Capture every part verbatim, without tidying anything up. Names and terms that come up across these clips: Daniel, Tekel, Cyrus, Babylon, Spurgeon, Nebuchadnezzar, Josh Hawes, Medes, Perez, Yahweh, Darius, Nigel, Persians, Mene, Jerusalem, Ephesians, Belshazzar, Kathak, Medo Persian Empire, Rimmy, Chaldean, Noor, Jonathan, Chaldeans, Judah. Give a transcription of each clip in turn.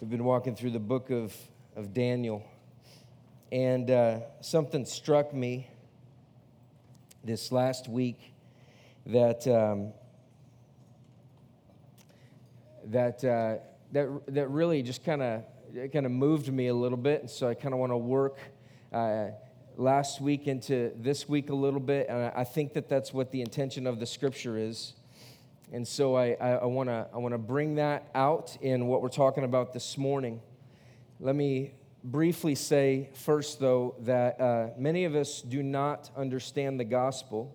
We've been walking through the book of, of Daniel, and uh, something struck me this last week that um, that uh, that that really just kind of kind of moved me a little bit, and so I kind of want to work uh, last week into this week a little bit, and I think that that's what the intention of the Scripture is. And so I I want to I want to bring that out in what we're talking about this morning. Let me briefly say first, though, that uh, many of us do not understand the gospel,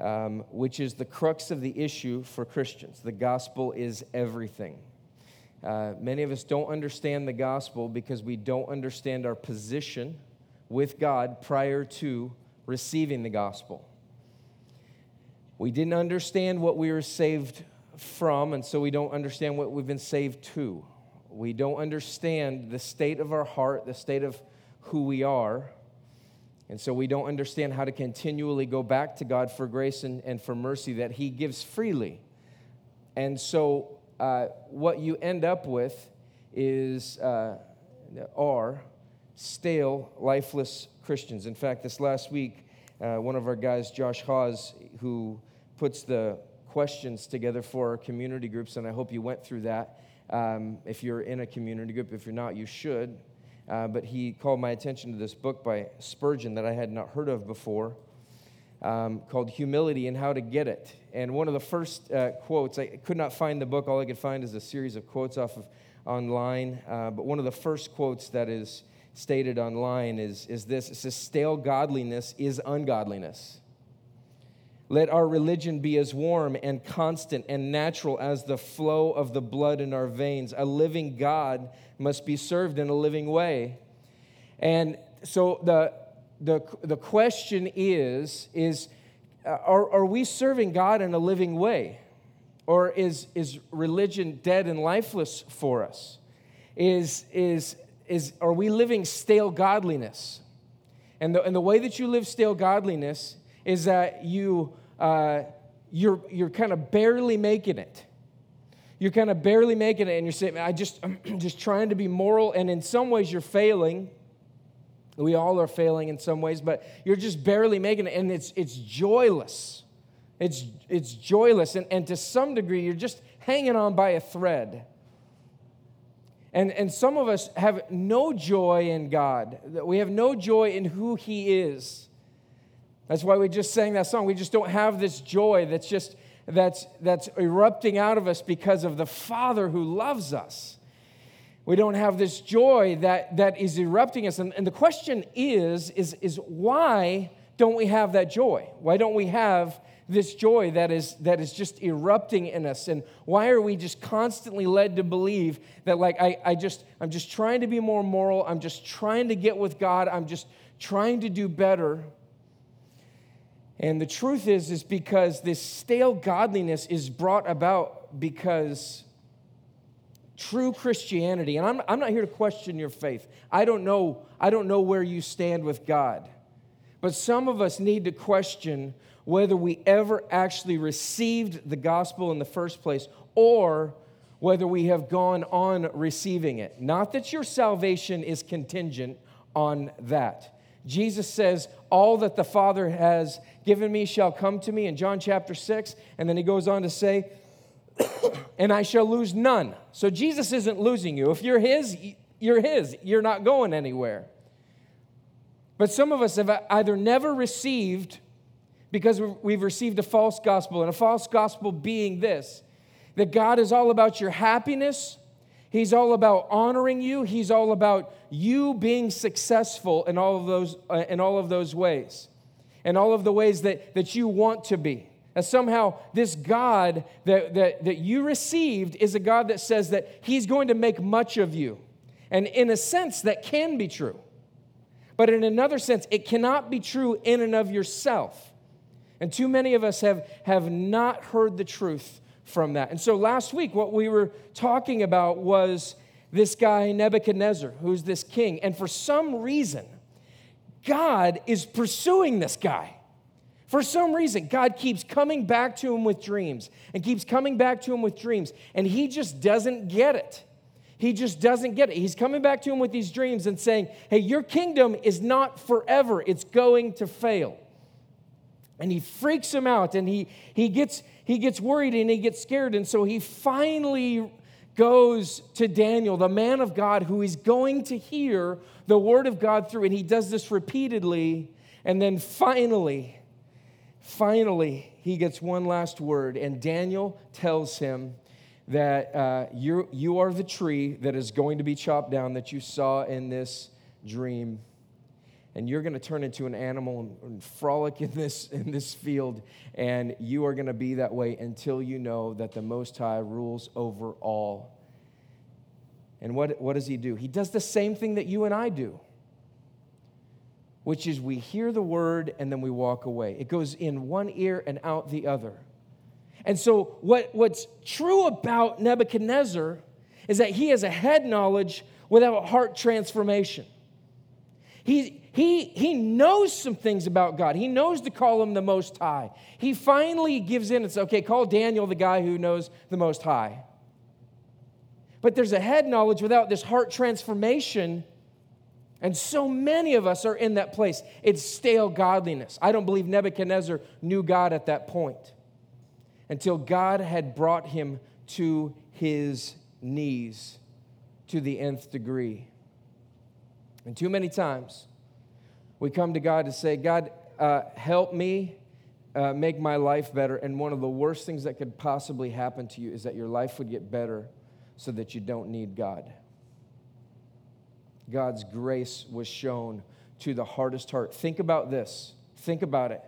um, which is the crux of the issue for Christians. The gospel is everything. Uh, many of us don't understand the gospel because we don't understand our position with God prior to receiving the gospel. We didn't understand what we were saved from, and so we don't understand what we've been saved to. We don't understand the state of our heart, the state of who we are, and so we don't understand how to continually go back to God for grace and, and for mercy that He gives freely. And so uh, what you end up with is uh, are stale, lifeless Christians. In fact, this last week, uh, one of our guys, Josh Hawes, who puts the questions together for our community groups, and I hope you went through that. Um, if you're in a community group, if you're not, you should. Uh, but he called my attention to this book by Spurgeon that I had not heard of before, um, called Humility and How to Get It. And one of the first uh, quotes, I could not find the book. All I could find is a series of quotes off of online. Uh, but one of the first quotes that is stated online is, is this. It says, "Stale godliness is ungodliness. Let our religion be as warm and constant and natural as the flow of the blood in our veins. A living God must be served in a living way." And so the the the question is is uh, are are we serving God in a living way, or is is religion dead and lifeless for us? Is is is are we living stale godliness? And the and the way that you live stale godliness is that you Uh, you're you're kind of barely making it. You're kind of barely making it, and you're saying, "I just I'm just trying to be moral." And in some ways, you're failing. We all are failing in some ways, but you're just barely making it, and it's it's joyless. It's it's joyless, and, and to some degree, you're just hanging on by a thread. And and some of us have no joy in God. We have no joy in who He is. That's why we just sang that song. We just don't have this joy that's just that's that's erupting out of us because of the Father who loves us. We don't have this joy that, that is erupting us. And, and the question is, is, is why don't we have that joy? Why don't we have this joy that is that is just erupting in us? And why are we just constantly led to believe that like I, I just I'm just trying to be more moral, I'm just trying to get with God, I'm just trying to do better? And the truth is, is because this stale godliness is brought about because true Christianity, and I'm, I'm not here to question your faith. I don't know, I don't know where you stand with God. But some of us need to question whether we ever actually received the gospel in the first place or whether we have gone on receiving it. Not that your salvation is contingent on that. Jesus says, "All that the Father has given me shall come to me," in John chapter six. And then he goes on to say, "And I shall lose none." So Jesus isn't losing you. If you're His, you're His. You're not going anywhere. But some of us have either never received because we've received a false gospel, and a false gospel being this, that God is all about your happiness. He's all about honoring you. He's all about you being successful in all of those uh, in all of those ways, in all of the ways that, that you want to be. That somehow this God that, that, that you received is a God that says that He's going to make much of you. And in a sense, that can be true. But in another sense, it cannot be true in and of yourself. And too many of us have, have not heard the truth from that. And so last week, what we were talking about was this guy Nebuchadnezzar, who's this king. And for some reason, God is pursuing this guy. For some reason, God keeps coming back to him with dreams and keeps coming back to him with dreams. And he just doesn't get it. He just doesn't get it. He's coming back to him with these dreams and saying, hey, your kingdom is not forever. It's going to fail. And he freaks him out, and he he gets he gets worried, and he gets scared. And so he finally goes to Daniel, the man of God, who is going to hear the word of God through. And he does this repeatedly. And then finally, finally, he gets one last word. And Daniel tells him that uh, you you are the tree that is going to be chopped down that you saw in this dream. And you're going to turn into an animal and, and frolic in this, in this field. And you are going to be that way until you know that the Most High rules over all. And what, what does he do? He does the same thing that you and I do, which is we hear the word and then we walk away. It goes in one ear and out the other. And so what, what's true about Nebuchadnezzar is that he has a head knowledge without heart transformation. He... He he knows some things about God. He knows to call him the Most High. He finally gives in and says, okay, call Daniel the guy who knows the Most High. But there's a head knowledge without this heart transformation, and so many of us are in that place. It's stale godliness. I don't believe Nebuchadnezzar knew God at that point until God had brought him to his knees to the nth degree. And too many times, we come to God to say, God, uh, help me uh, make my life better. And one of the worst things that could possibly happen to you is that your life would get better so that you don't need God. God's grace was shown to the hardest heart. Think about this. Think about it.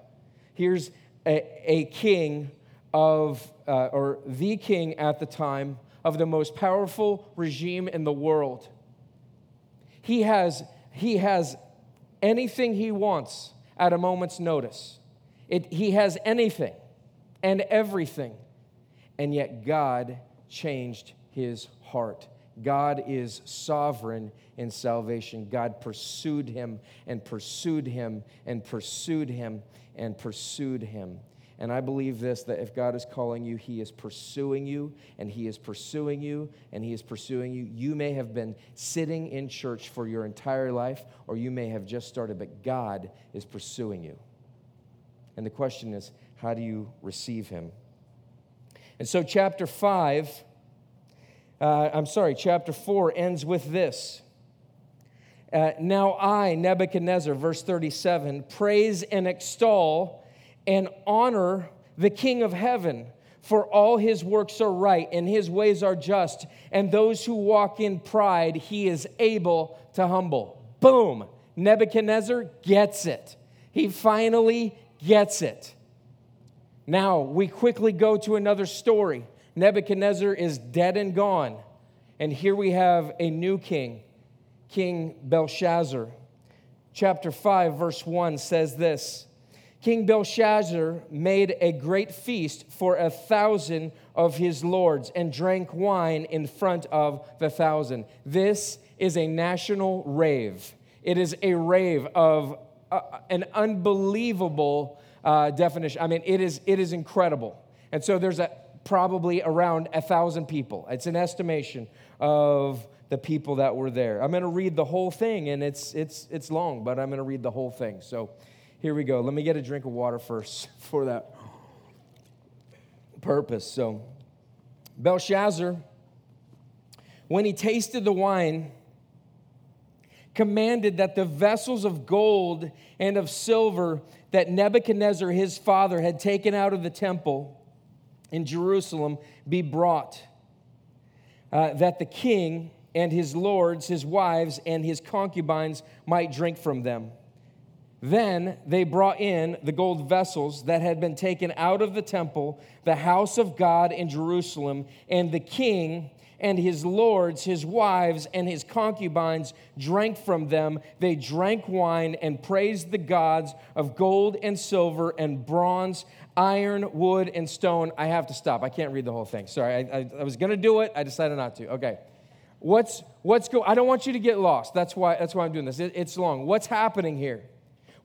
Here's a, a king of, uh, or the king at the time of the most powerful regime in the world. He has, he has... anything he wants at a moment's notice. It, he has anything and everything. And yet God changed his heart. God is sovereign in salvation. God pursued him and pursued him and pursued him and pursued him. And I believe this, that if God is calling you, he is pursuing you, and he is pursuing you, and he is pursuing you. You may have been sitting in church for your entire life, or you may have just started, but God is pursuing you. And the question is, how do you receive him? And so chapter five, uh, I'm sorry, chapter four ends with this. Uh, now I, Nebuchadnezzar, verse thirty-seven, praise and extol and honor the King of heaven, for all his works are right, and his ways are just, and those who walk in pride he is able to humble. Boom! Nebuchadnezzar gets it. He finally gets it. Now, we quickly go to another story. Nebuchadnezzar is dead and gone, and here we have a new king, King Belshazzar. Chapter five, verse one says this, King Belshazzar made a great feast for a thousand of his lords and drank wine in front of the thousand. This is a national rave. It is a rave of uh, an unbelievable uh, definition. I mean, it is it is incredible. And so there's a, probably around a thousand people. It's an estimation of the people that were there. I'm going to read the whole thing, and it's it's it's long, but I'm going to read the whole thing. So. Here we go. Let me get a drink of water first for that purpose. So, Belshazzar, when he tasted the wine, commanded that the vessels of gold and of silver that Nebuchadnezzar his father had taken out of the temple in Jerusalem be brought, uh, that the king and his lords, his wives, and his concubines might drink from them. Then they brought in the gold vessels that had been taken out of the temple, the house of God in Jerusalem, and the king and his lords, his wives, and his concubines drank from them. They drank wine and praised the gods of gold and silver and bronze, iron, wood, and stone. I have to stop. I can't read the whole thing. Sorry, I, I, I was going to do it. I decided not to. Okay. What's what's go? I don't want you to get lost. That's why, that's why I'm doing this. It, it's long. What's happening here?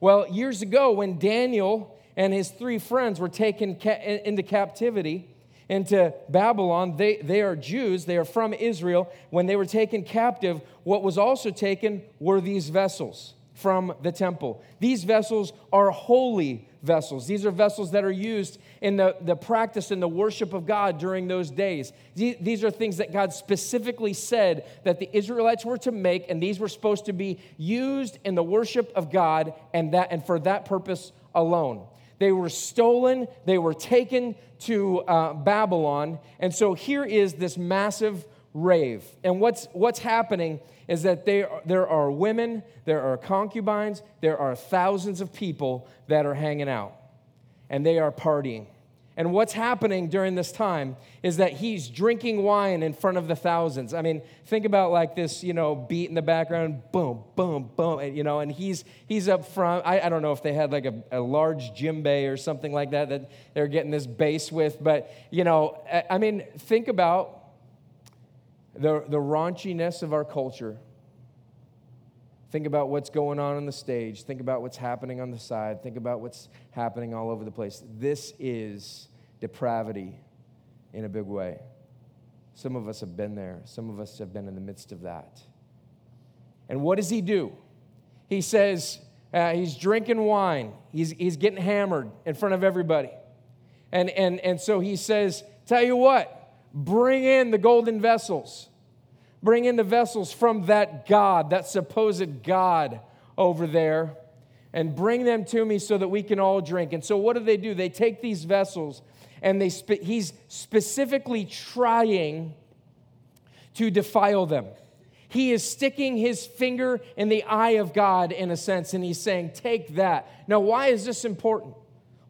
Well, years ago when Daniel and his three friends were taken ca- into captivity, into Babylon. They, they are Jews. They are from Israel. When they were taken captive, what was also taken were these vessels from the temple. These vessels are holy vessels. These are vessels that are used in the, the practice and the worship of God during those days. These are things that God specifically said that the Israelites were to make, and these were supposed to be used in the worship of God, and that and for that purpose alone. They were stolen, they were taken to uh, Babylon, and so here is this massive rave. And what's what's happening is that they are, there are women, there are concubines, there are thousands of people that are hanging out, and they are partying. And what's happening during this time is that he's drinking wine in front of the thousands. I mean, think about like this, you know, beat in the background, boom, boom, boom, and, you know, and he's he's up front. I, I don't know if they had like a, a large djembe or something like that that they're getting this bass with, but, you know, I, I mean, think about the, the raunchiness of our culture. Think about what's going on on the stage. Think about what's happening on the side. Think about what's happening all over the place. This is depravity in a big way. Some of us have been there. Some of us have been in the midst of that. And what does he do? He says uh, he's drinking wine. He's he's getting hammered in front of everybody. And, and, and so he says, tell you what, bring in the golden vessels. Bring in the vessels from that god, that supposed god over there, and bring them to me so that we can all drink. And so what do they do? They take these vessels, and they spe- he's specifically trying to defile them. He is sticking his finger in the eye of God, in a sense, and he's saying, take that. Now, why is this important?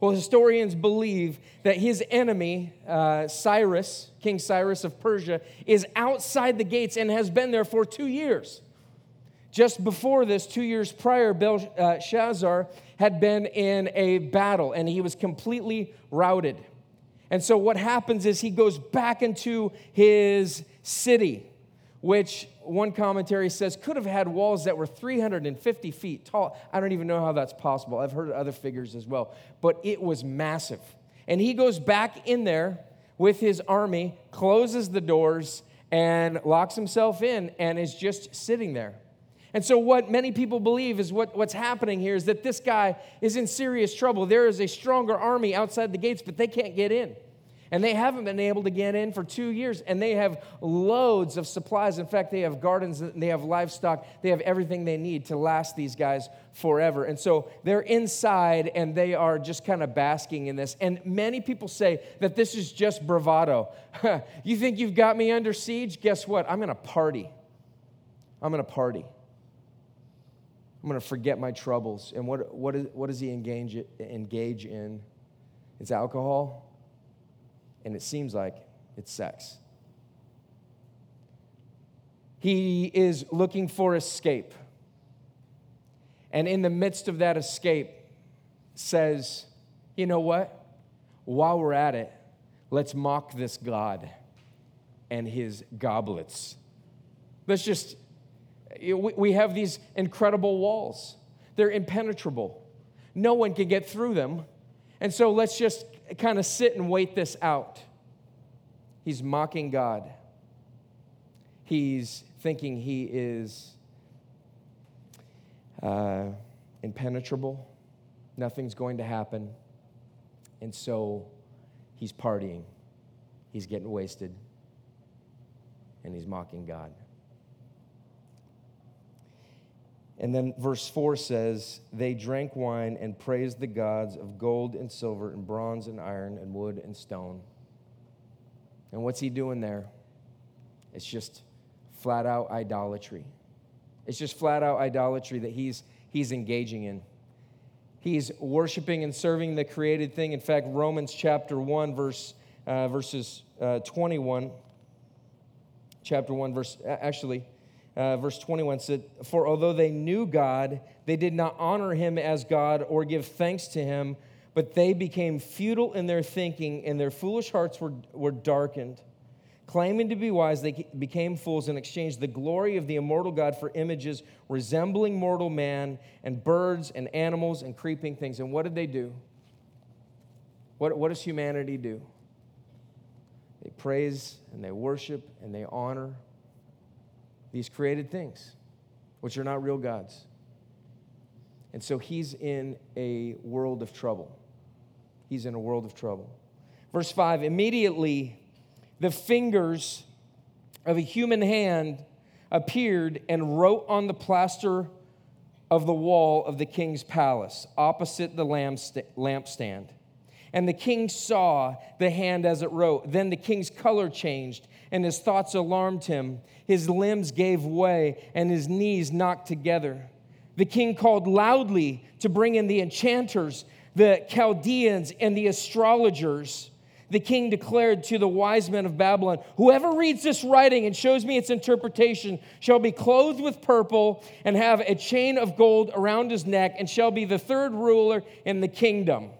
Well, historians believe that his enemy, uh, Cyrus, King Cyrus of Persia, is outside the gates and has been there for two years. Just before this, two years prior, Belshazzar had been in a battle, and he was completely routed. And so what happens is he goes back into his city, which one commentary says could have had walls that were three hundred fifty feet tall. I don't even know how that's possible. I've heard other figures as well, but it was massive. And he goes back in there with his army, closes the doors, and locks himself in, and is just sitting there. And so what many people believe is what, what's happening here is that this guy is in serious trouble. There is a stronger army outside the gates, but they can't get in. And they haven't been able to get in for two years, and they have loads of supplies. In fact, they have gardens, they have livestock, they have everything they need to last these guys forever. And so they're inside, and they are just kind of basking in this. And many people say that this is just bravado. You think you've got me under siege? Guess what? I'm going to party. I'm going to party. I'm going to forget my troubles. And what, what, is, what does he engage, engage in? It's alcohol. And it seems like it's sex. He is looking for escape. And in the midst of that escape, says, you know what? While we're at it, let's mock this God and his goblets. Let's just, we have these incredible walls. They're impenetrable. No one can get through them. And so let's just kind of sit and wait this out. He's mocking God. He's thinking he is uh, impenetrable. Nothing's going to happen. And so he's partying. He's getting wasted. And he's mocking God. And then verse four says, they drank wine and praised the gods of gold and silver and bronze and iron and wood and stone. And what's he doing there? It's just flat out idolatry. It's just flat out idolatry that he's he's engaging in. He's worshiping and serving the created thing. In fact, Romans chapter one, verse uh, verses uh, twenty-one, chapter one, verse actually. Uh, verse twenty-one said, for although they knew God, they did not honor him as God or give thanks to him, but they became futile in their thinking, and their foolish hearts were, were darkened. Claiming to be wise, they became fools and exchanged the glory of the immortal God for images resembling mortal man and birds and animals and creeping things. And what did they do? What, what does humanity do? praise and they worship and they honor these created things, which are not real gods. And so he's in a world of trouble. He's in a world of trouble. Verse five, immediately the fingers of a human hand appeared and wrote on the plaster of the wall of the king's palace, opposite the lampstand. And the king saw the hand as it wrote. Then the king's color changed, and his thoughts alarmed him. His limbs gave way, and his knees knocked together. The king called loudly to bring in the enchanters, the Chaldeans, and the astrologers. The king declared to the wise men of Babylon, whoever reads this writing and shows me its interpretation shall be clothed with purple and have a chain of gold around his neck and shall be the third ruler in the kingdom.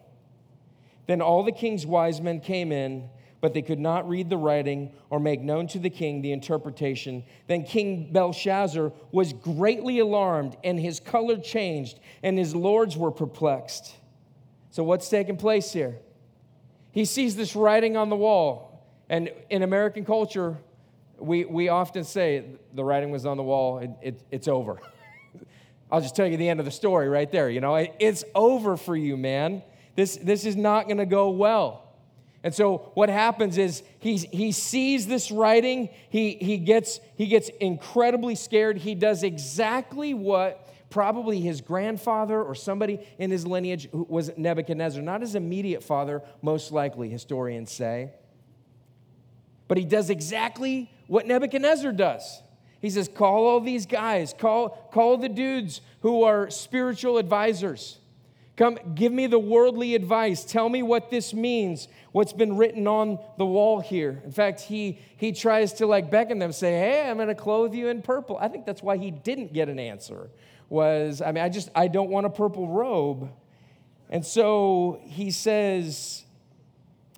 Then all the king's wise men came in, but they could not read the writing or make known to the king the interpretation. Then King Belshazzar was greatly alarmed, and his color changed, and his lords were perplexed. So what's taking place here? He sees this writing on the wall. And in American culture, we, we often say the writing was on the wall, it, it, it's over. I'll just tell you the end of the story right there. You know, it, it's over for you, man. This, this is not going to go well. And so what happens is he's, he sees this writing. He, he, gets, he gets incredibly scared. He does exactly what probably his grandfather or somebody in his lineage was Nebuchadnezzar. Not his immediate father, most likely, historians say. But he does exactly what Nebuchadnezzar does. He says, call all these guys. Call, call the dudes who are spiritual advisors. Come, give me the worldly advice. Tell me what this means, what's been written on the wall here. In fact, he, he tries to like beckon them, say, hey, I'm going to clothe you in purple. I think that's why he didn't get an answer. Was, I mean, I just, I don't want a purple robe. And so he says,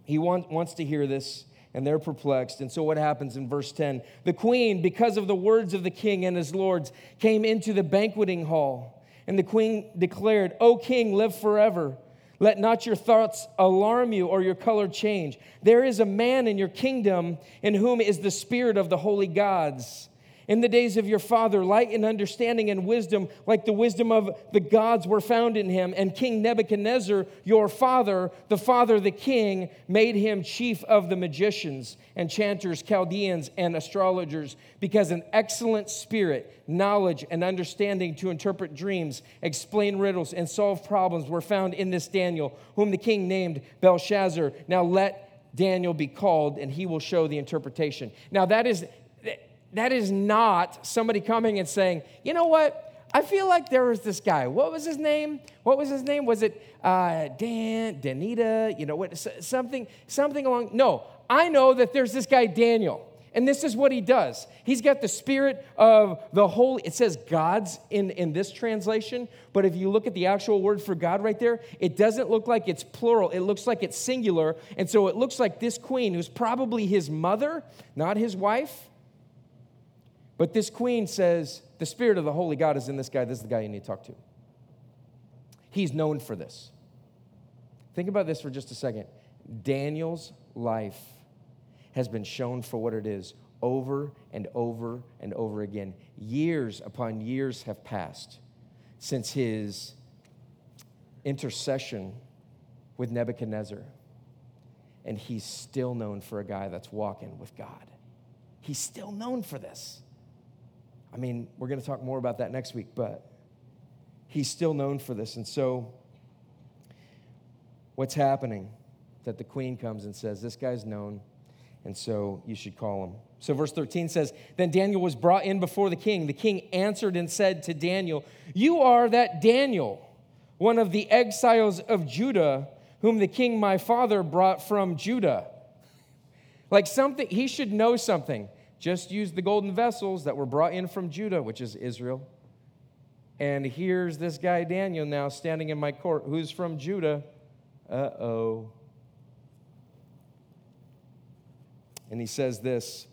he want, wants to hear this, and they're perplexed. And so what happens in verse ten? The queen, because of the words of the king and his lords, came into the banqueting hall. And the queen declared, O king, live forever. Let not your thoughts alarm you or your color change. There is a man in your kingdom in whom is the spirit of the holy gods. In the days of your father, light and understanding and wisdom, like the wisdom of the gods, were found in him. And King Nebuchadnezzar, your father, the father of the king, made him chief of the magicians, enchanters, Chaldeans, and astrologers, because an excellent spirit, knowledge, and understanding to interpret dreams, explain riddles, and solve problems were found in this Daniel, whom the king named Belshazzar. Now let Daniel be called, and he will show the interpretation. Now that is... That is not somebody coming and saying, you know what? I feel like there was this guy. What was his name? What was his name? Was it uh, Dan, Danita, you know, what? something something along? No, I know that there's this guy Daniel, and this is what he does. He's got the spirit of the holy, it says gods in, in this translation, but if you look at the actual word for God right there, it doesn't look like it's plural. It looks like it's singular, and so it looks like this queen, who's probably his mother, not his wife, but this queen says, the spirit of the holy God is in this guy. This is the guy you need to talk to. He's known for this. Think about this for just a second. Daniel's life has been shown for what it is over and over and over again. Years upon years have passed since his intercession with Nebuchadnezzar. And he's still known for a guy that's walking with God. He's still known for this. I mean, we're going to talk more about that next week, but he's still known for this. And so what's happening that the queen comes and says, this guy's known, and so you should call him. So verse thirteen says, then Daniel was brought in before the king. The king answered and said to Daniel, you are that Daniel, one of the exiles of Judah, whom the king my father brought from Judah. Like something, he should know something. Just use the golden vessels that were brought in from Judah, which is Israel. And here's this guy Daniel now standing in my court, who's from Judah. Uh-oh. And he says this,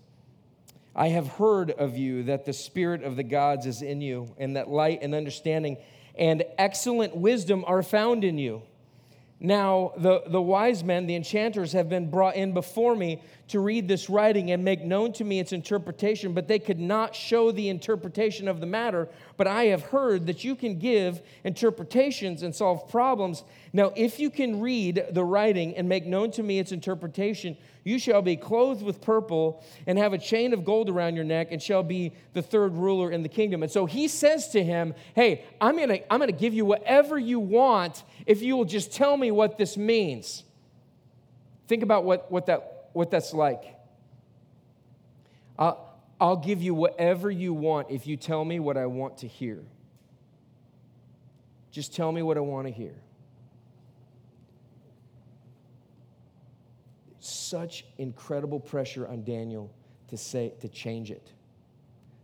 I have heard of you that the spirit of the gods is in you, and that light and understanding and excellent wisdom are found in you. Now the, the wise men, the enchanters, have been brought in before me to read this writing and make known to me its interpretation, but they could not show the interpretation of the matter. But I have heard that you can give interpretations and solve problems. Now if you can read the writing and make known to me its interpretation, you shall be clothed with purple and have a chain of gold around your neck and shall be the third ruler in the kingdom. And so he says to him, hey, I'm going to I'm going to give you whatever you want if you will just tell me what this means. Think about what, what, that, what that's like. Uh, I'll give you whatever you want if you tell me what I want to hear. Just tell me what I want to hear. Such incredible pressure on Daniel to say, to change it,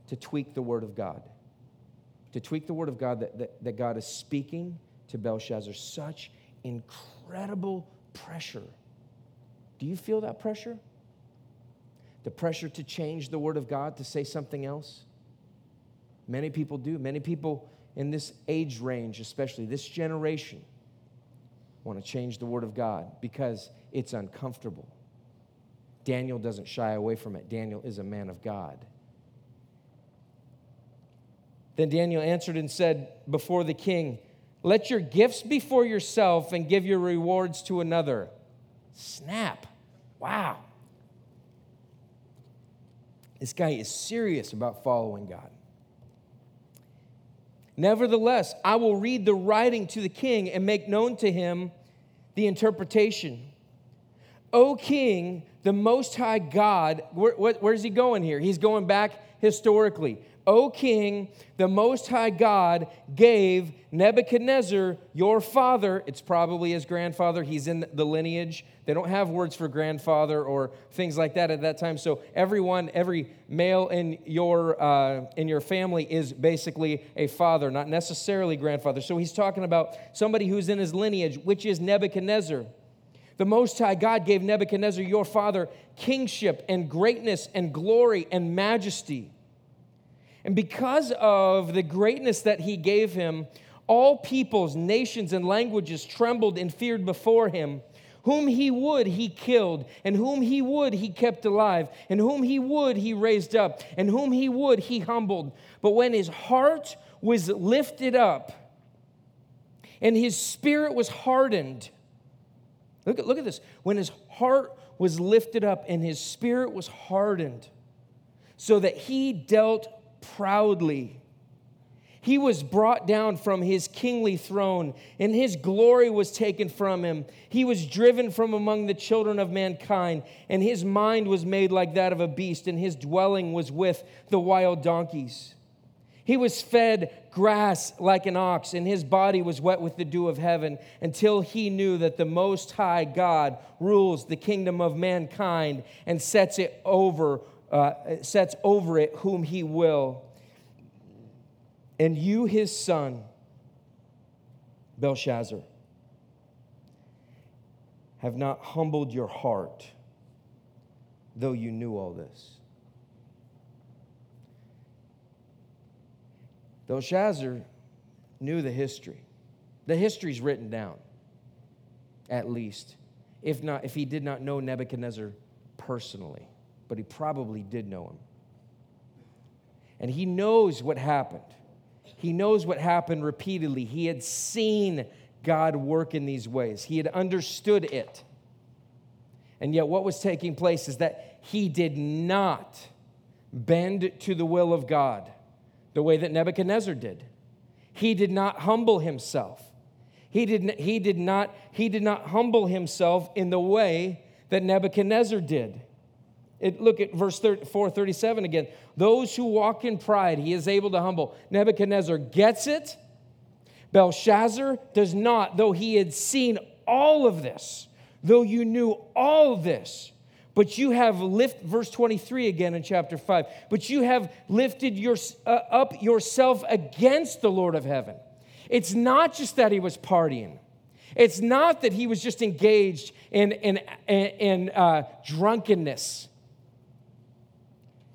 to tweak the word of God, to tweak the word of God that, that, that God is speaking to Belshazzar. Such incredible pressure. Do you feel that pressure? The pressure to change the word of God, to say something else? Many people do. Many people in this age range, especially this generation, want to change the word of God because it's uncomfortable. Daniel doesn't shy away from it. Daniel is a man of God. Then Daniel answered and said before the king, let your gifts be for yourself and give your rewards to another. Snap. Wow. This guy is serious about following God. Nevertheless, I will read the writing to the king and make known to him the interpretation. O King, the Most High God, where, where, where's he going here? He's going back historically. O King, the Most High God gave Nebuchadnezzar, your father, it's probably his grandfather, he's in the lineage. They don't have words for grandfather or things like that at that time. So everyone, every male in your uh, in your family is basically a father, not necessarily grandfather. So he's talking about somebody who's in his lineage, which is Nebuchadnezzar. The Most High God gave Nebuchadnezzar, your father, kingship and greatness and glory and majesty. And because of the greatness that he gave him, all peoples, nations, and languages trembled and feared before him. Whom he would, he killed, and whom he would, he kept alive, and whom he would, he raised up, and whom he would, he humbled. But when his heart was lifted up and his spirit was hardened, look at, look at this. When his heart was lifted up and his spirit was hardened, so that he dealt proudly, he was brought down from his kingly throne, and his glory was taken from him. He was driven from among the children of mankind, and his mind was made like that of a beast, and his dwelling was with the wild donkeys. He was fed grass like an ox, and his body was wet with the dew of heaven, until he knew that the Most High God rules the kingdom of mankind and sets it over, uh, sets over it whom he will. And you, his son, Belshazzar, have not humbled your heart, though you knew all this. Belshazzar knew the history. The history's written down, at least. If not, if he did not know Nebuchadnezzar personally, but he probably did know him. And he knows what happened. He knows what happened repeatedly. He had seen God work in these ways. He had understood it. And yet what was taking place is that he did not bend to the will of God the way that Nebuchadnezzar did. He did not humble himself. He did not, he did not, he did not humble himself in the way that Nebuchadnezzar did. It, look at verse four thirty-seven again. Those who walk in pride, he is able to humble. Nebuchadnezzar gets it. Belshazzar does not, though he had seen all of this, though you knew all this. But you have lifted, verse twenty-three again in chapter five, but you have lifted your, uh, up yourself against the Lord of heaven. It's not just that he was partying. It's not that he was just engaged in, in, in, in uh, drunkenness.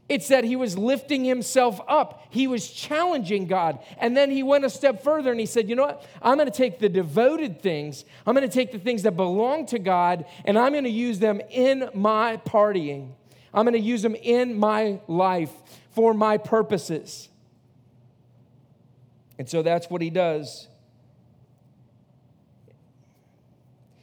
It's that he was lifting himself up. He was challenging God. And then he went a step further and he said, you know what? I'm going to take the devoted things. I'm going to take the things that belong to God, and I'm going to use them in my partying. I'm going to use them in my life for my purposes. And so that's what he does.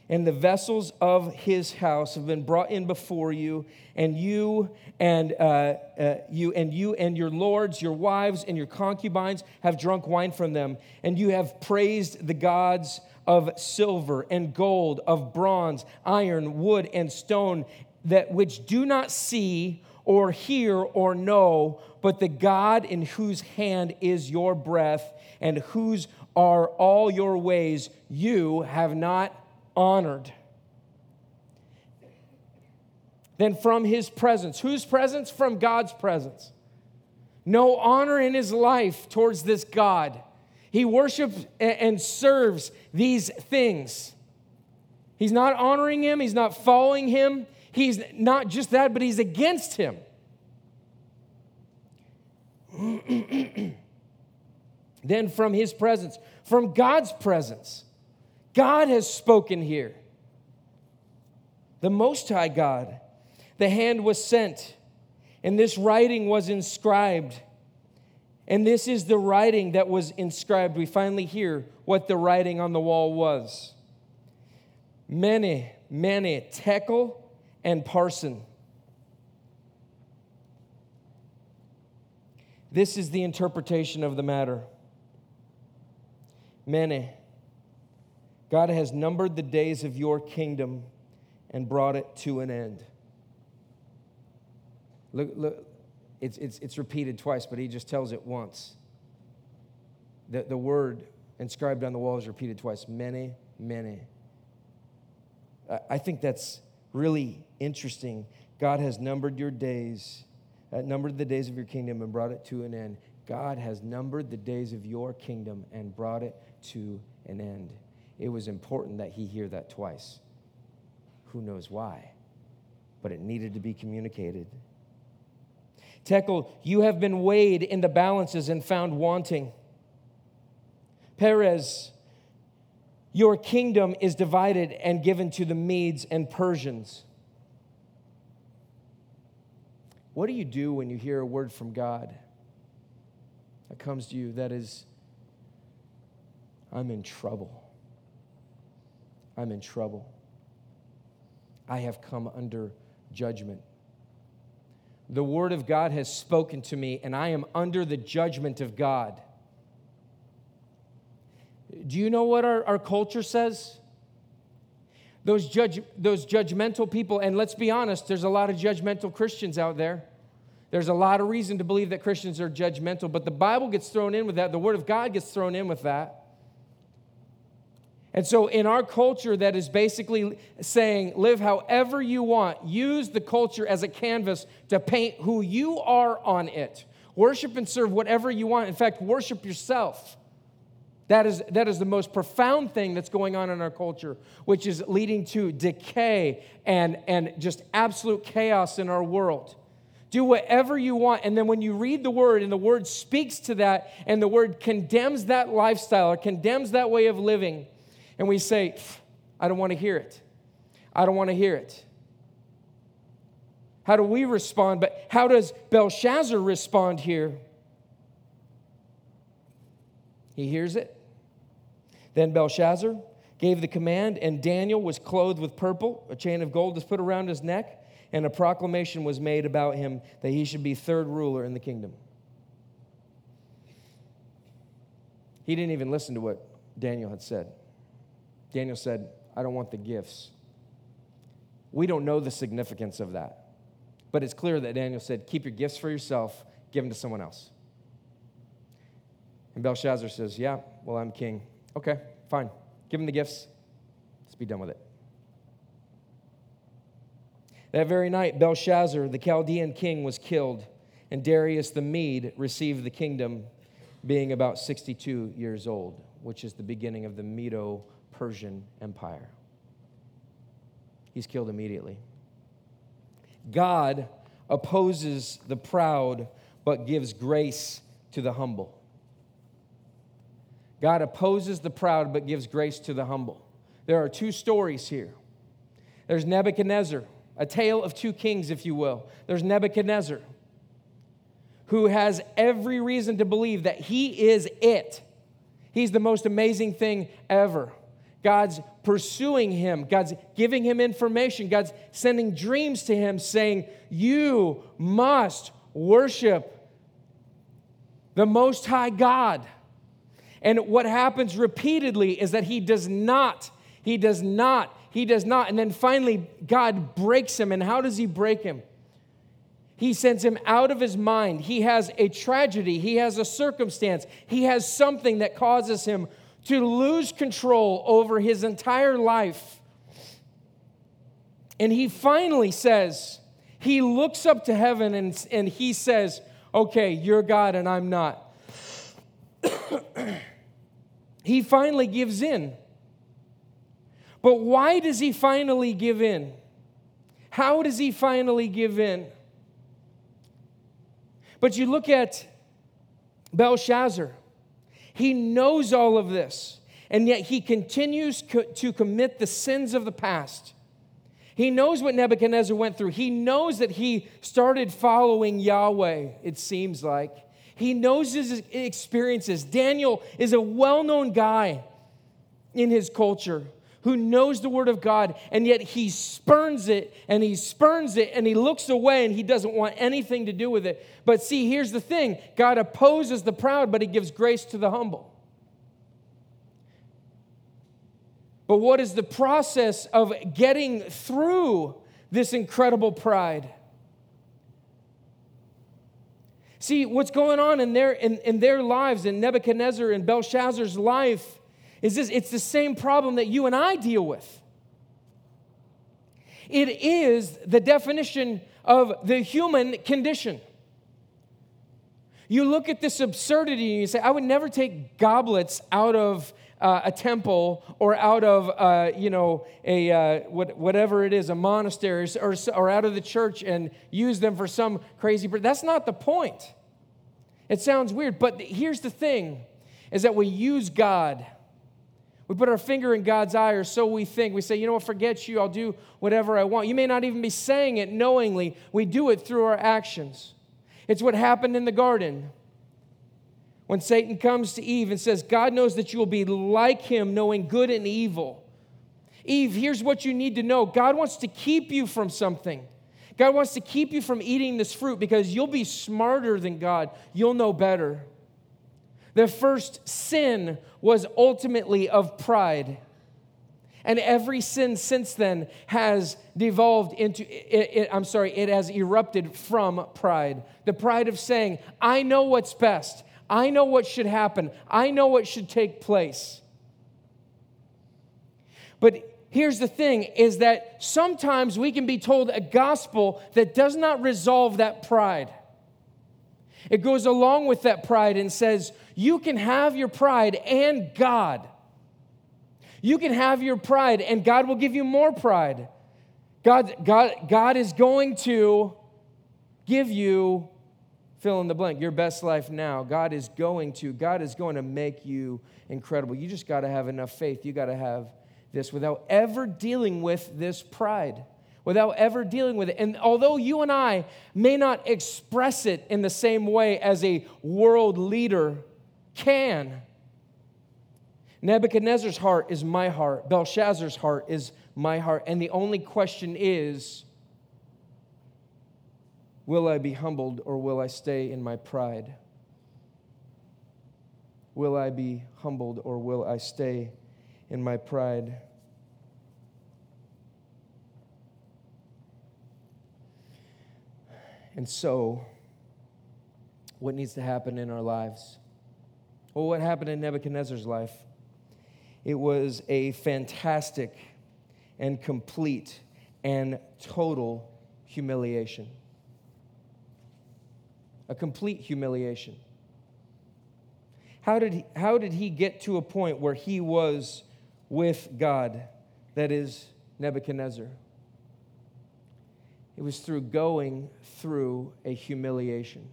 And the vessels of his house have been brought in before you, and you and uh, uh, you and you and your lords, your wives, and your concubines have drunk wine from them, and you have praised the gods of silver and gold, of bronze, iron, wood, and stone, that which do not see or hear or know, but the God in whose hand is your breath and whose are all your ways, you have not honored. Then from his presence. Whose presence? From God's presence. No honor in his life towards this God. He worships and serves these things. He's not honoring him. He's not following him. He's not just that, but he's against him. Then from his presence. From God's presence. God has spoken here. The Most High God. The hand was sent, and this writing was inscribed. And this is the writing that was inscribed. We finally hear what the writing on the wall was. Mene, mene, tekel, and parson. This is the interpretation of the matter. Mene. God has numbered the days of your kingdom and brought it to an end. Look, look it's, it's, it's repeated twice, but he just tells it once. The, the word inscribed on the wall is repeated twice. Many, many. I, I think that's really interesting. God has numbered your days, uh, numbered the days of your kingdom and brought it to an end. God has numbered the days of your kingdom and brought it to an end. It was important that he hear that twice. Who knows why? But it needed to be communicated. Tekel, you have been weighed in the balances and found wanting. Perez, your kingdom is divided and given to the Medes and Persians. What do you do when you hear a word from God that comes to you that is, I'm in trouble? I'm in trouble. I have come under judgment. The word of God has spoken to me, and I am under the judgment of God. Do you know what our, our culture says? Those judge, those judgmental people, and let's be honest, there's a lot of judgmental Christians out there. There's a lot of reason to believe that Christians are judgmental, but the Bible gets thrown in with that. The word of God gets thrown in with that. And so in our culture that is basically saying, live however you want, use the culture as a canvas to paint who you are on it. Worship and serve whatever you want. In fact, worship yourself. That is, that is the most profound thing that's going on in our culture, which is leading to decay and, and just absolute chaos in our world. Do whatever you want. And then when you read the word and the word speaks to that and the word condemns that lifestyle or condemns that way of living, and we say, I don't want to hear it. I don't want to hear it. How do we respond? But how does Belshazzar respond here? He hears it. Then Belshazzar gave the command, and Daniel was clothed with purple. A chain of gold was put around his neck, and a proclamation was made about him that he should be third ruler in the kingdom. He didn't even listen to what Daniel had said. Daniel said, I don't want the gifts. We don't know the significance of that. But it's clear that Daniel said, keep your gifts for yourself, give them to someone else. And Belshazzar says, yeah, well, I'm king. Okay, fine. Give him the gifts. Let's be done with it. That very night, Belshazzar, the Chaldean king, was killed, and Darius the Mede received the kingdom, being about sixty-two years old, which is the beginning of the Medo Persian Empire. He's killed immediately. God opposes the proud, but gives grace to the humble. God opposes the proud, but gives grace to the humble. There are two stories here. There's Nebuchadnezzar, a tale of two kings, if you will. There's Nebuchadnezzar, who has every reason to believe that he is it. He's the most amazing thing ever. God's pursuing him. God's giving him information. God's sending dreams to him saying, you must worship the Most High God. And what happens repeatedly is that he does not, he does not, he does not. And then finally, God breaks him. And how does he break him? He sends him out of his mind. He has a tragedy. He has a circumstance. He has something that causes him to lose control over his entire life. And he finally says, he looks up to heaven and, and he says, okay, you're God and I'm not. He finally gives in. But why does he finally give in? How does he finally give in? But you look at Belshazzar. He knows all of this, and yet he continues co- to commit the sins of the past. He knows what Nebuchadnezzar went through. He knows that he started following Yahweh, it seems like. He knows his experiences. Daniel is a well-known guy in his culture who knows the Word of God, and yet he spurns it, and he spurns it, and he looks away, and he doesn't want anything to do with it. But see, here's the thing. God opposes the proud, but he gives grace to the humble. But what is the process of getting through this incredible pride? See, what's going on in their, in, in their lives, in Nebuchadnezzar and Belshazzar's life, is this, it's the same problem that you and I deal with. It is the definition of the human condition. You look at this absurdity and you say, I would never take goblets out of uh, a temple or out of, uh, you know, a uh, what, whatever it is, a monastery or, or out of the church and use them for some crazy purpose. That's not the point. It sounds weird, but here's the thing, is that we use God. We put our finger in God's eye, or so we think. We say, you know what, forget you, I'll do whatever I want. You may not even be saying it knowingly. We do it through our actions. It's what happened in the garden when Satan comes to Eve and says, God knows that you will be like him, knowing good and evil. Eve, here's what you need to know. God wants to keep you from something. God wants to keep you from eating this fruit because you'll be smarter than God. You'll know better. The first sin was ultimately of pride. And every sin since then has devolved into, it, it, I'm sorry, it has erupted from pride. The pride of saying, I know what's best. I know what should happen. I know what should take place. But here's the thing, is that sometimes we can be told a gospel that does not resolve that pride. It goes along with that pride and says, you can have your pride and God. You can have your pride, and God will give you more pride. God, God, God is going to give you, fill in the blank, your best life now. God is going to. God is going to make you incredible. You just got to have enough faith. You got to have this without ever dealing with this pride, without ever dealing with it. And although you and I may not express it in the same way as a world leader can, Nebuchadnezzar's heart is my heart. Belshazzar's heart is my heart. And the only question is, will I be humbled or will I stay in my pride? Will I be humbled or will I stay in my pride? And so, what needs to happen in our lives? Well, what happened in Nebuchadnezzar's life? It was a fantastic and complete and total humiliation. A complete humiliation. How did he, how did he get to a point where he was with God? That is Nebuchadnezzar. It was through going through a humiliation.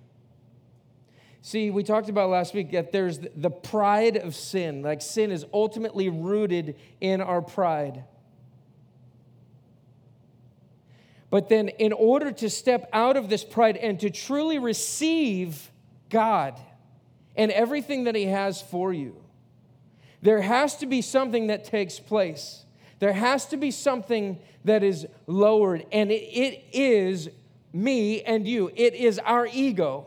See, we talked about last week that there's the pride of sin. Like, sin is ultimately rooted in our pride. But then in order to step out of this pride and to truly receive God and everything that he has for you, there has to be something that takes place. There has to be something that is lowered, and it, it is me and you. It is our ego.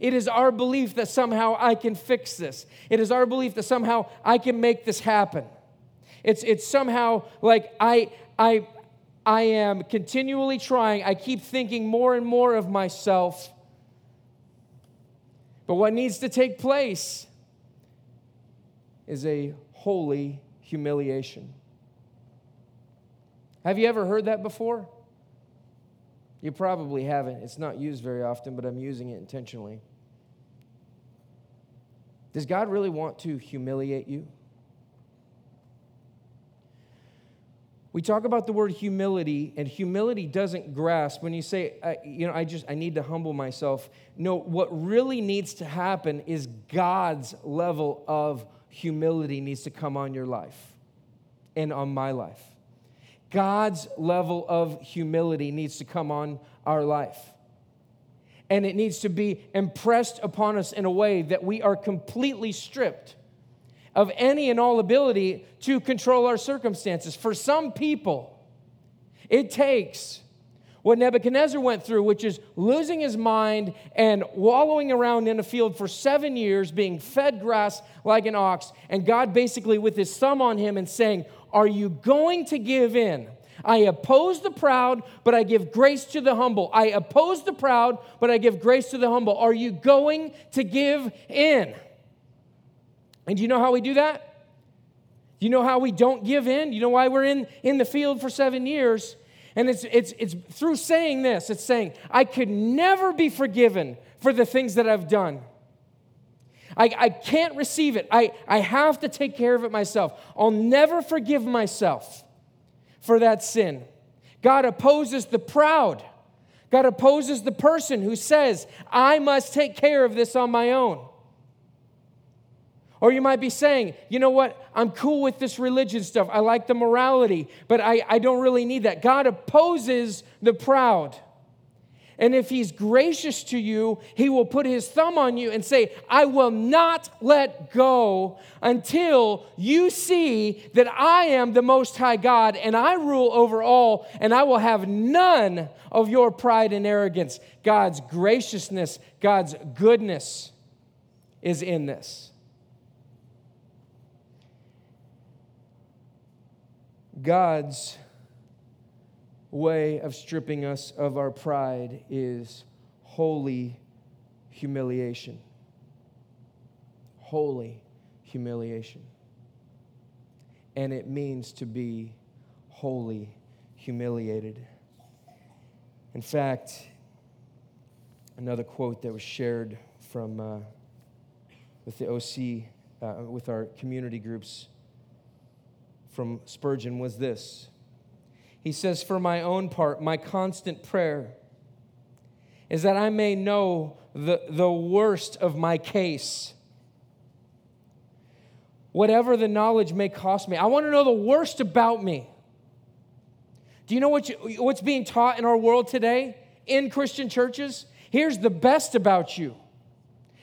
It is our belief that somehow I can fix this. It is our belief that somehow I can make this happen. It's it's somehow like I I I am continually trying. I keep thinking more and more of myself. But what needs to take place is a holy humiliation. Have you ever heard that before? You probably haven't. It's not used very often, but I'm using it intentionally. Does God really want to humiliate you? We talk about the word humility, and humility doesn't grasp. When you say, I, you know, I just, I need to humble myself. No, what really needs to happen is God's level of humility needs to come on your life and on my life. God's level of humility needs to come on our life. And it needs to be impressed upon us in a way that we are completely stripped of any and all ability to control our circumstances. For some people, it takes what Nebuchadnezzar went through, which is losing his mind and wallowing around in a field for seven years, being fed grass like an ox, and God basically with his thumb on him and saying, "Are you going to give in? I oppose the proud, but I give grace to the humble. I oppose the proud, but I give grace to the humble. Are you going to give in?" And do you know how we do that? Do you know how we don't give in? You know why we're in, in the field for seven years? And it's it's it's through saying this. It's saying, I could never be forgiven for the things that I've done. I, I can't receive it. I, I have to take care of it myself. I'll never forgive myself for that sin. God opposes the proud. God opposes the person who says, I must take care of this on my own. Or you might be saying, you know what, I'm cool with this religion stuff. I like the morality, but I, I don't really need that. God opposes the proud. And if he's gracious to you, he will put his thumb on you and say, I will not let go until you see that I am the Most High God and I rule over all, and I will have none of your pride and arrogance. God's graciousness, God's goodness is in this. God's way of stripping us of our pride is holy humiliation. Holy humiliation. And it means to be wholly humiliated. In fact, another quote that was shared from uh, with the O C, uh, with our community groups from Spurgeon was this. He says, for my own part, my constant prayer is that I may know the, the worst of my case, whatever the knowledge may cost me. I want to know the worst about me. Do you know what you, what's being taught in our world today in Christian churches? Here's the best about you.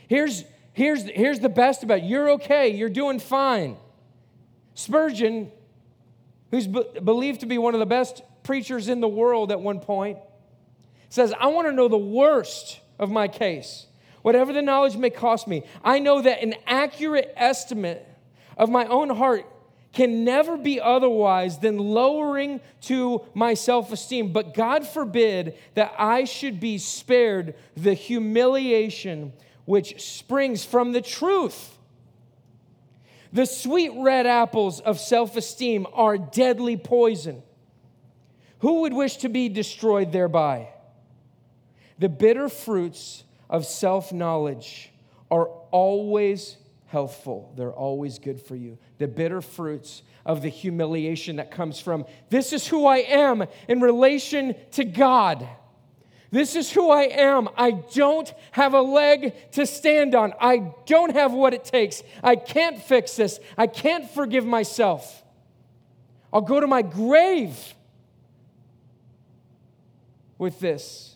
Here's, here's, here's the best about you. You're okay. You're doing fine. Spurgeon, who's be- believed to be one of the best preachers in the world at one point, says, I want to know the worst of my case, whatever the knowledge may cost me. I know that an accurate estimate of my own heart can never be otherwise than lowering to my self-esteem. But God forbid that I should be spared the humiliation which springs from the truth. The sweet red apples of self-esteem are deadly poison. Who would wish to be destroyed thereby? The bitter fruits of self-knowledge are always healthful. They're always good for you. The bitter fruits of the humiliation that comes from, this is who I am in relation to God. This is who I am. I don't have a leg to stand on. I don't have what it takes. I can't fix this. I can't forgive myself. I'll go to my grave with this.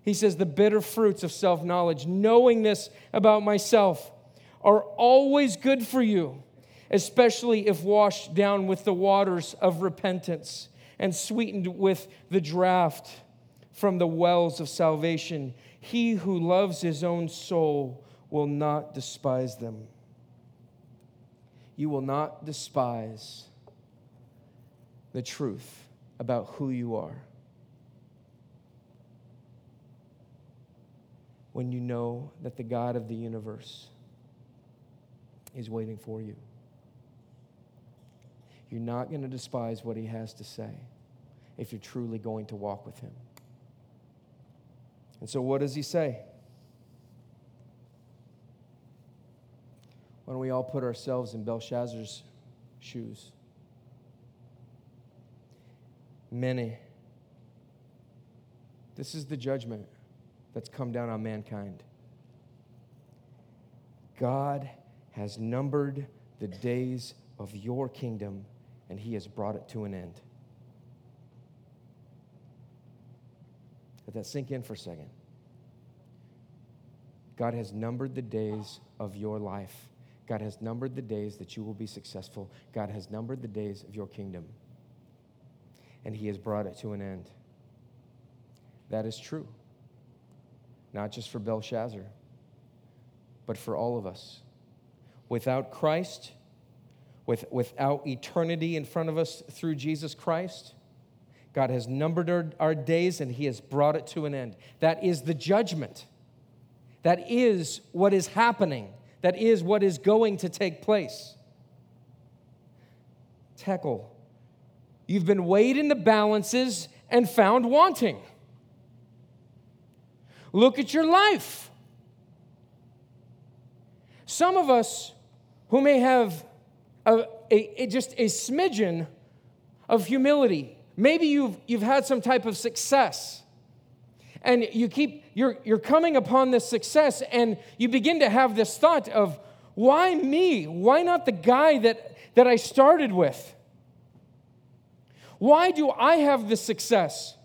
He says, the bitter fruits of self-knowledge, knowing this about myself, are always good for you, especially if washed down with the waters of repentance and sweetened with the draught from the wells of salvation. He who loves his own soul will not despise them. You will not despise the truth about who you are when you know that the God of the universe is waiting for you. You're not going to despise what he has to say if you're truly going to walk with him. And so what does he say? Why don't we all put ourselves in Belshazzar's shoes? Many. This is the judgment that's come down on mankind. God has numbered the days of your kingdom, and he has brought it to an end. Let that sink in for a second. God has numbered the days of your life. God has numbered the days that you will be successful. God has numbered the days of your kingdom, and he has brought it to an end. That is true, not just for Belshazzar, but for all of us. Without Christ, with, without eternity in front of us through Jesus Christ, God has numbered our, our days, and he has brought it to an end. That is the judgment. That is what is happening. That is what is going to take place. Tekel. You've been weighed in the balances and found wanting. Look at your life. Some of us who may have a, a, a, just a smidgen of humility, maybe you've, you've had some type of success, and you keep, you're, you're coming upon this success, and you begin to have this thought of, why me? Why not the guy that, that I started with? Why do I have this success?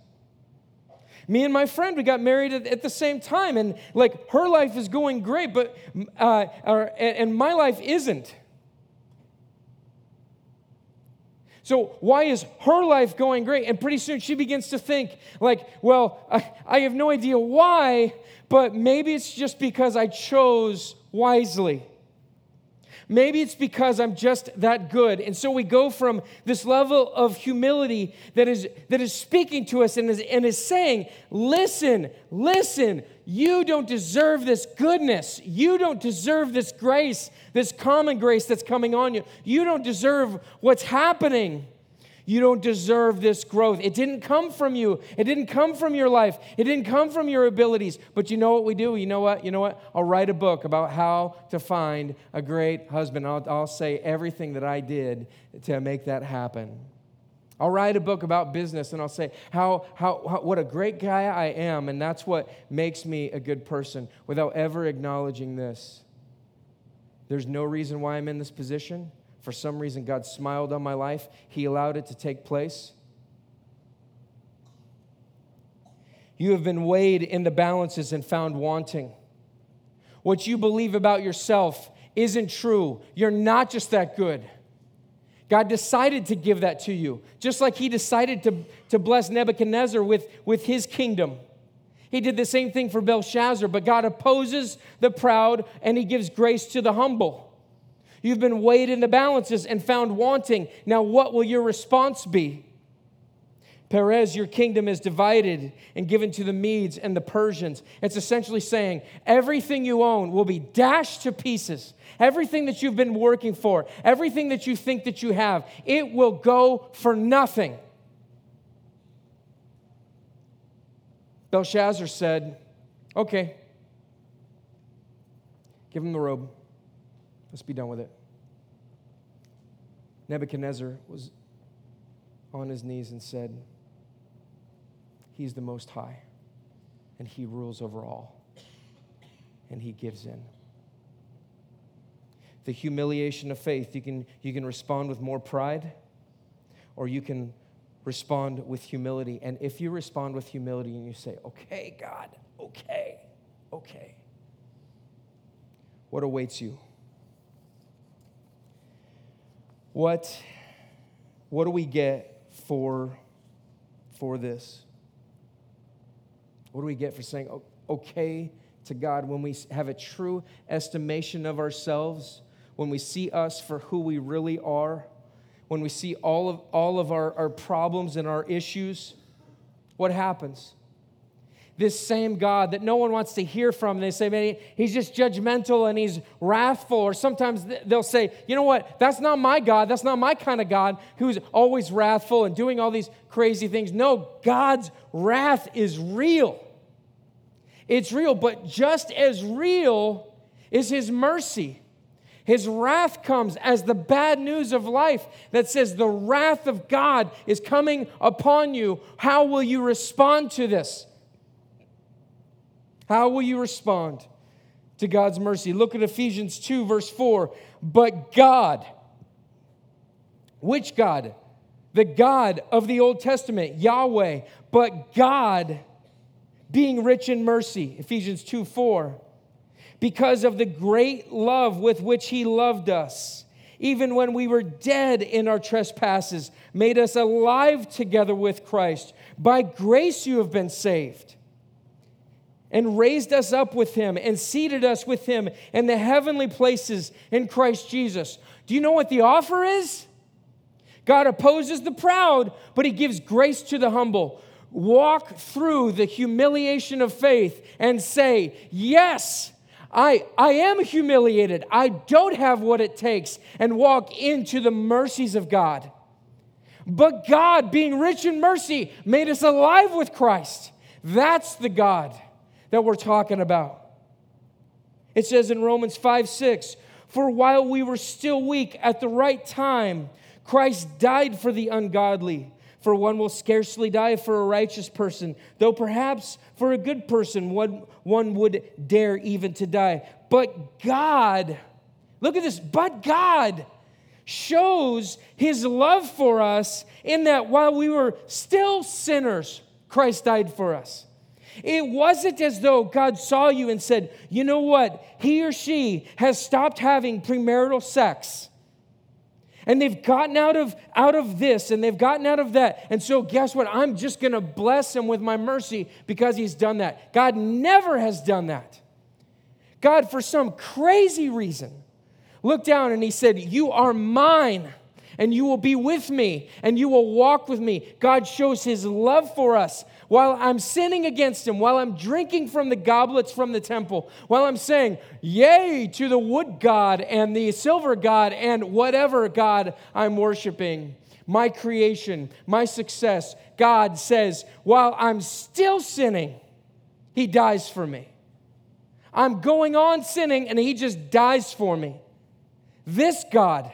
Me and my friend, we got married at the same time, and like her life is going great, but uh, or, and my life isn't. So why is her life going great? And pretty soon she begins to think like, well, I, I have no idea why, but maybe it's just because I chose wisely. Maybe it's because I'm just that good. And so we go from this level of humility that is that is speaking to us and is, and is saying, listen, listen, you don't deserve this goodness. You don't deserve this grace, this common grace that's coming on you. You don't deserve what's happening. You don't deserve this growth. It didn't come from you. It didn't come from your life. It didn't come from your abilities. But you know what we do? You know what? You know what? I'll write a book about how to find a great husband. I'll, I'll say everything that I did to make that happen. I'll write a book about business, and I'll say how, how, how what a great guy I am, and that's what makes me a good person, without ever acknowledging this. There's no reason why I'm in this position. For some reason, God smiled on my life. He allowed it to take place. You have been weighed in the balances and found wanting. What you believe about yourself isn't true. You're not just that good. God decided to give that to you, just like he decided to, to bless Nebuchadnezzar with, with his kingdom. He did the same thing for Belshazzar, but God opposes the proud, and he gives grace to the humble. You've been weighed in the balances and found wanting. Now, what will your response be? Perez, your kingdom is divided and given to the Medes and the Persians. It's essentially saying everything you own will be dashed to pieces. Everything that you've been working for, everything that you think that you have, it will go for nothing. Belshazzar said, okay, give him the robe. Let's be done with it. Nebuchadnezzar was on his knees and said, He's the Most High, and He rules over all, and He gives in. The humiliation of faith, you can, you can respond with more pride, or you can respond with humility. And if you respond with humility and you say, okay, God, okay, okay, what awaits you? What, what do we get for, for this? What do we get for saying okay to God when we have a true estimation of ourselves, when we see us for who we really are, when we see all of all of our, our problems and our issues? What happens? This same God that no one wants to hear from, they say, man, he's just judgmental and he's wrathful. Or sometimes they'll say, you know what, that's not my God. That's not my kind of God who's always wrathful and doing all these crazy things. No, God's wrath is real. It's real, but just as real is his mercy. His wrath comes as the bad news of life that says the wrath of God is coming upon you. How will you respond to this? How will you respond to God's mercy? Look at Ephesians two, verse four. But God, which God? The God of the Old Testament, Yahweh. But God, being rich in mercy, Ephesians two, four. Because of the great love with which he loved us, even when we were dead in our trespasses, made us alive together with Christ. By grace you have been saved, and raised us up with him, and seated us with him in the heavenly places in Christ Jesus. Do you know what the offer is? God opposes the proud, but he gives grace to the humble. Walk through the humiliation of faith and say, yes, I, I am humiliated. I don't have what it takes, and walk into the mercies of God. But God, being rich in mercy, made us alive with Christ. That's the God that we're talking about. It says in Romans five six, for while we were still weak, at the right time, Christ died for the ungodly. For one will scarcely die for a righteous person, though perhaps for a good person one, one would dare even to die. But God, look at this, but God shows his love for us in that while we were still sinners, Christ died for us. It wasn't as though God saw you and said, you know what, he or she has stopped having premarital sex, and they've gotten out of, out of this, and they've gotten out of that. And so guess what? I'm just going to bless him with my mercy because he's done that. God never has done that. God, for some crazy reason, looked down and he said, you are mine, and you will be with me, and you will walk with me. God shows his love for us. While I'm sinning against him, while I'm drinking from the goblets from the temple, while I'm saying, yay to the wood god and the silver god and whatever god I'm worshiping, my creation, my success, God says, while I'm still sinning, he dies for me. I'm going on sinning, and he just dies for me. This God.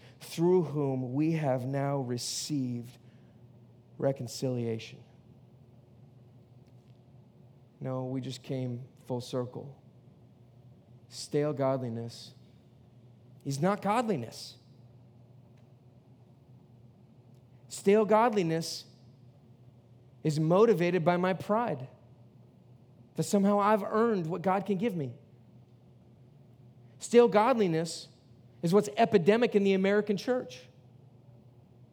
through whom we have now received reconciliation. No, we just came full circle. Stale godliness is not godliness. Stale godliness is motivated by my pride, that somehow I've earned what God can give me. Stale godliness is what's epidemic in the American church.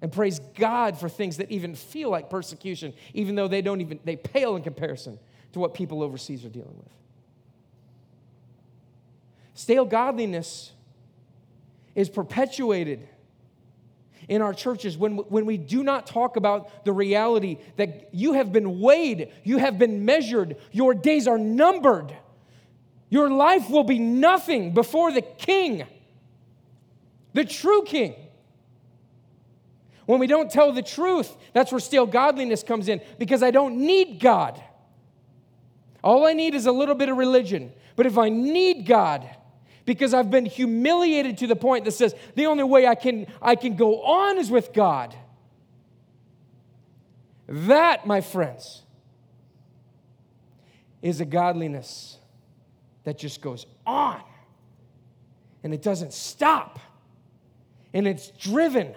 And praise God for things that even feel like persecution, even though they don't even, they pale in comparison to what people overseas are dealing with. Stale godliness is perpetuated in our churches when, when we do not talk about the reality that you have been weighed, you have been measured, your days are numbered. Your life will be nothing before the King, the true King. When we don't tell the truth, that's where still godliness comes in, because I don't need God. All I need is a little bit of religion. But if I need God, because I've been humiliated to the point that says the only way I can, I can go on is with God. That, my friends, is a godliness that just goes on. And it doesn't stop. And it's driven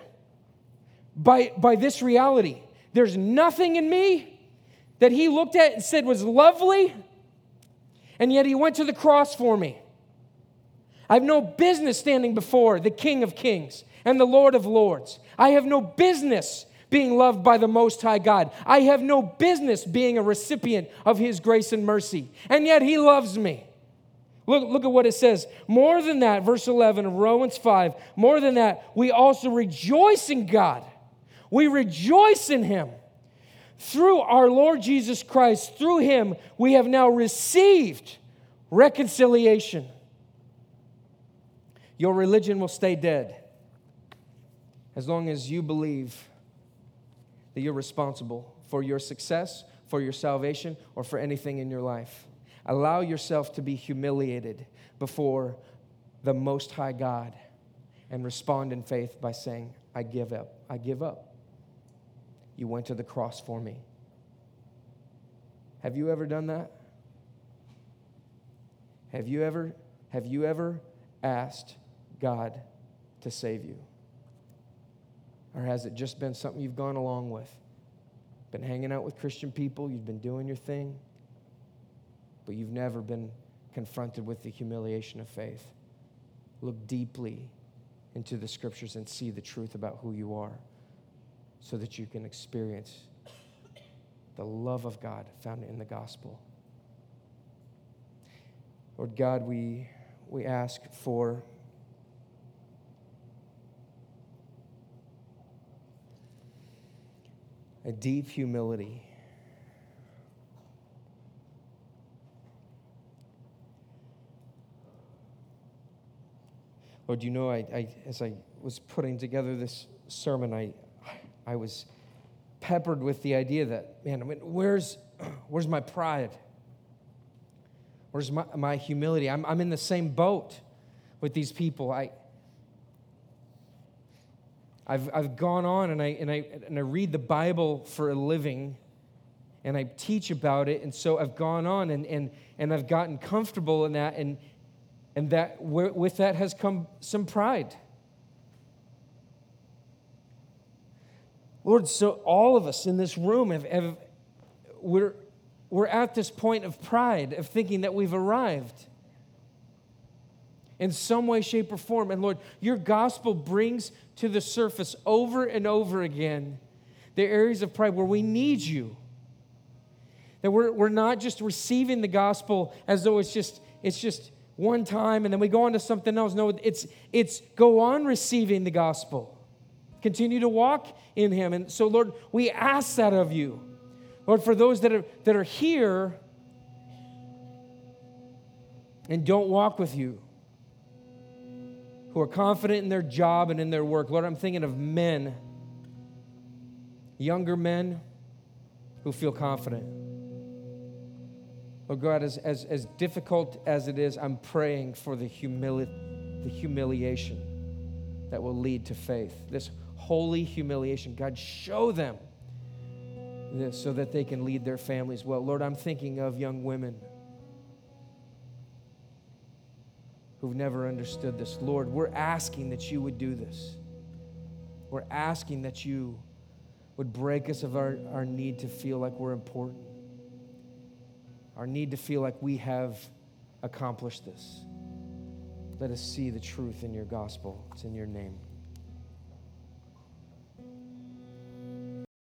by, by this reality. There's nothing in me that he looked at and said was lovely, and yet he went to the cross for me. I have no business standing before the King of Kings and the Lord of Lords. I have no business being loved by the Most High God. I have no business being a recipient of His grace and mercy. And yet He loves me. Look, look at what it says. More than that, verse eleven of Romans five, more than that, we also rejoice in God. We rejoice in Him. Through our Lord Jesus Christ, through Him, we have now received reconciliation. Your religion will stay dead as long as you believe that you're responsible for your success, for your salvation, or for anything in your life. Allow yourself to be humiliated before the Most High God and respond in faith by saying, I give up. I give up. You went to the cross for me. Have you ever done that? Have you ever, have you ever asked God to save you? Or has it just been something you've gone along with? Been hanging out with Christian people, you've been doing your thing, but you've never been confronted with the humiliation of faith. Look deeply into the Scriptures and see the truth about who you are so that you can experience the love of God found in the gospel. Lord God, we We ask for a deep humility Lord, you know, I, I as I was putting together this sermon, I I was peppered with the idea that, man, I mean, where's where's my pride? Where's my, my humility? I'm, I'm in the same boat with these people. I, I've I've gone on and I and I and I read the Bible for a living, and I teach about it, and so I've gone on and and, and I've gotten comfortable in that, and and that with that has come some pride. Lord, so all of us in this room have, have we're. We're at this point of pride, of thinking that we've arrived in some way, shape, or form. And Lord, your gospel brings to the surface over and over again the areas of pride where we need you. That we're, we're not just receiving the gospel as though it's just, it's just one time and then we go on to something else. No, it's, it's go on receiving the gospel. Continue to walk in Him. And so, Lord, we ask that of you. Lord, for those that are that are here and don't walk with you, who are confident in their job and in their work, Lord, I'm thinking of men, younger men who feel confident. Lord God, as, as, as difficult as it is, I'm praying for the humili- the humiliation that will lead to faith, this holy humiliation. God, show them this so that they can lead their families well. Lord, I'm thinking of young women who've never understood this. Lord, we're asking that you would do this. We're asking that you would break us of our, our need to feel like we're important, our need to feel like we have accomplished this. Let us see the truth in your gospel. It's in your name.